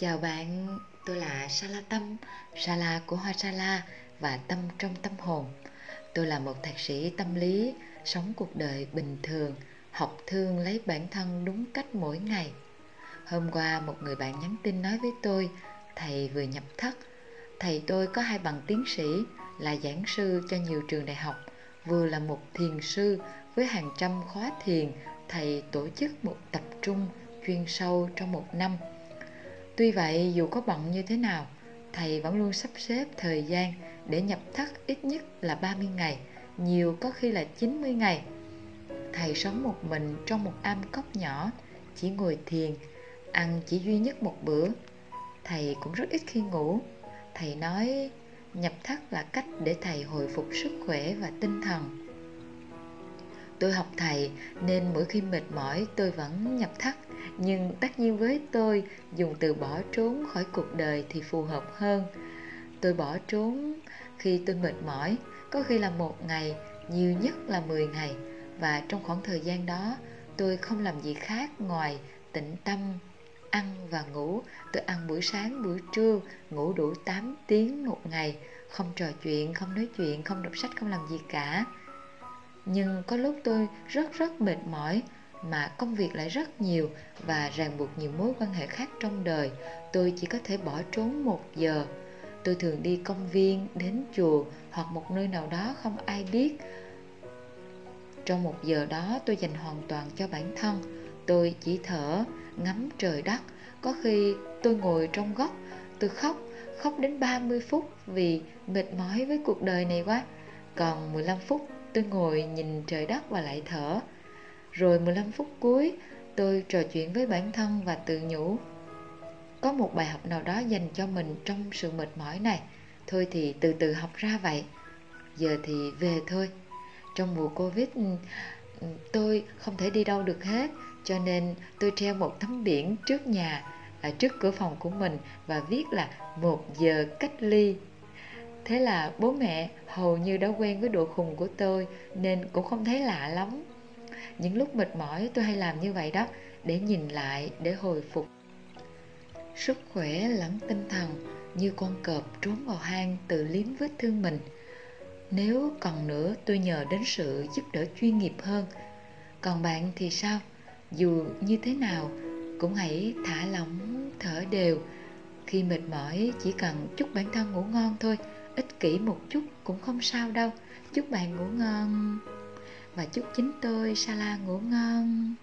Chào bạn, tôi là Sala Tâm, Sala của Hoa Sala và Tâm trong tâm hồn. Tôi là một thạc sĩ tâm lý, sống cuộc đời bình thường, học thương lấy bản thân đúng cách mỗi ngày. Hôm qua một người bạn nhắn tin nói với tôi, thầy vừa nhập thất. Thầy tôi có 2 bằng tiến sĩ, là giảng sư cho nhiều trường đại học, vừa là một thiền sư với hàng trăm khóa thiền thầy tổ chức một tập trung chuyên sâu trong 1 năm. Tuy vậy, dù có bận như thế nào, thầy vẫn luôn sắp xếp thời gian để nhập thất ít nhất là 30 ngày, nhiều có khi là 90 ngày. Thầy sống một mình trong một am cốc nhỏ, chỉ ngồi thiền, ăn chỉ duy nhất một bữa. Thầy cũng rất ít khi ngủ. Thầy nói nhập thất là cách để thầy hồi phục sức khỏe và tinh thần. Tôi học thầy nên mỗi khi mệt mỏi tôi vẫn nhập thất. Nhưng tất nhiên với tôi, dùng từ bỏ trốn khỏi cuộc đời thì phù hợp hơn. Tôi bỏ trốn khi tôi mệt mỏi, có khi là 1 ngày, nhiều nhất là 10 ngày. Và trong khoảng thời gian đó, tôi không làm gì khác ngoài tĩnh tâm, ăn và ngủ. Tôi ăn buổi sáng, buổi trưa, ngủ đủ 8 tiếng 1 ngày, không trò chuyện, không nói chuyện, không đọc sách, không làm gì cả. Nhưng có lúc tôi rất mệt mỏi, mà công việc lại rất nhiều và ràng buộc nhiều mối quan hệ khác trong đời, tôi chỉ có thể bỏ trốn 1 giờ. Tôi thường đi công viên, đến chùa hoặc một nơi nào đó không ai biết. Trong 1 giờ đó tôi dành hoàn toàn cho bản thân. Tôi chỉ thở, ngắm trời đất. Có khi tôi ngồi trong góc, tôi khóc đến 30 phút vì mệt mỏi với cuộc đời này quá. Còn 15 phút tôi ngồi nhìn trời đất và lại thở. Rồi 15 phút cuối, tôi trò chuyện với bản thân và tự nhủ, có một bài học nào đó dành cho mình trong sự mệt mỏi này. Thôi thì từ từ học ra vậy, giờ thì về thôi. Trong mùa Covid, tôi không thể đi đâu được hết, cho nên tôi treo một tấm biển trước nhà, trước cửa phòng của mình và viết là 1 giờ cách ly. Thế là bố mẹ hầu như đã quen với độ khùng của tôi nên cũng không thấy lạ lắm. Những lúc mệt mỏi tôi hay làm như vậy đó, để nhìn lại, để hồi phục sức khỏe lẫn tinh thần, như con cọp trốn vào hang tự liếm vết thương mình. Nếu còn nữa, tôi nhờ đến sự giúp đỡ chuyên nghiệp hơn. Còn bạn thì sao? Dù như thế nào cũng hãy thả lỏng, thở đều. Khi mệt mỏi chỉ cần chúc bản thân ngủ ngon thôi, ích kỷ một chút cũng không sao đâu. Chúc bạn ngủ ngon. Và chúc chính tôi Sala ngủ ngon.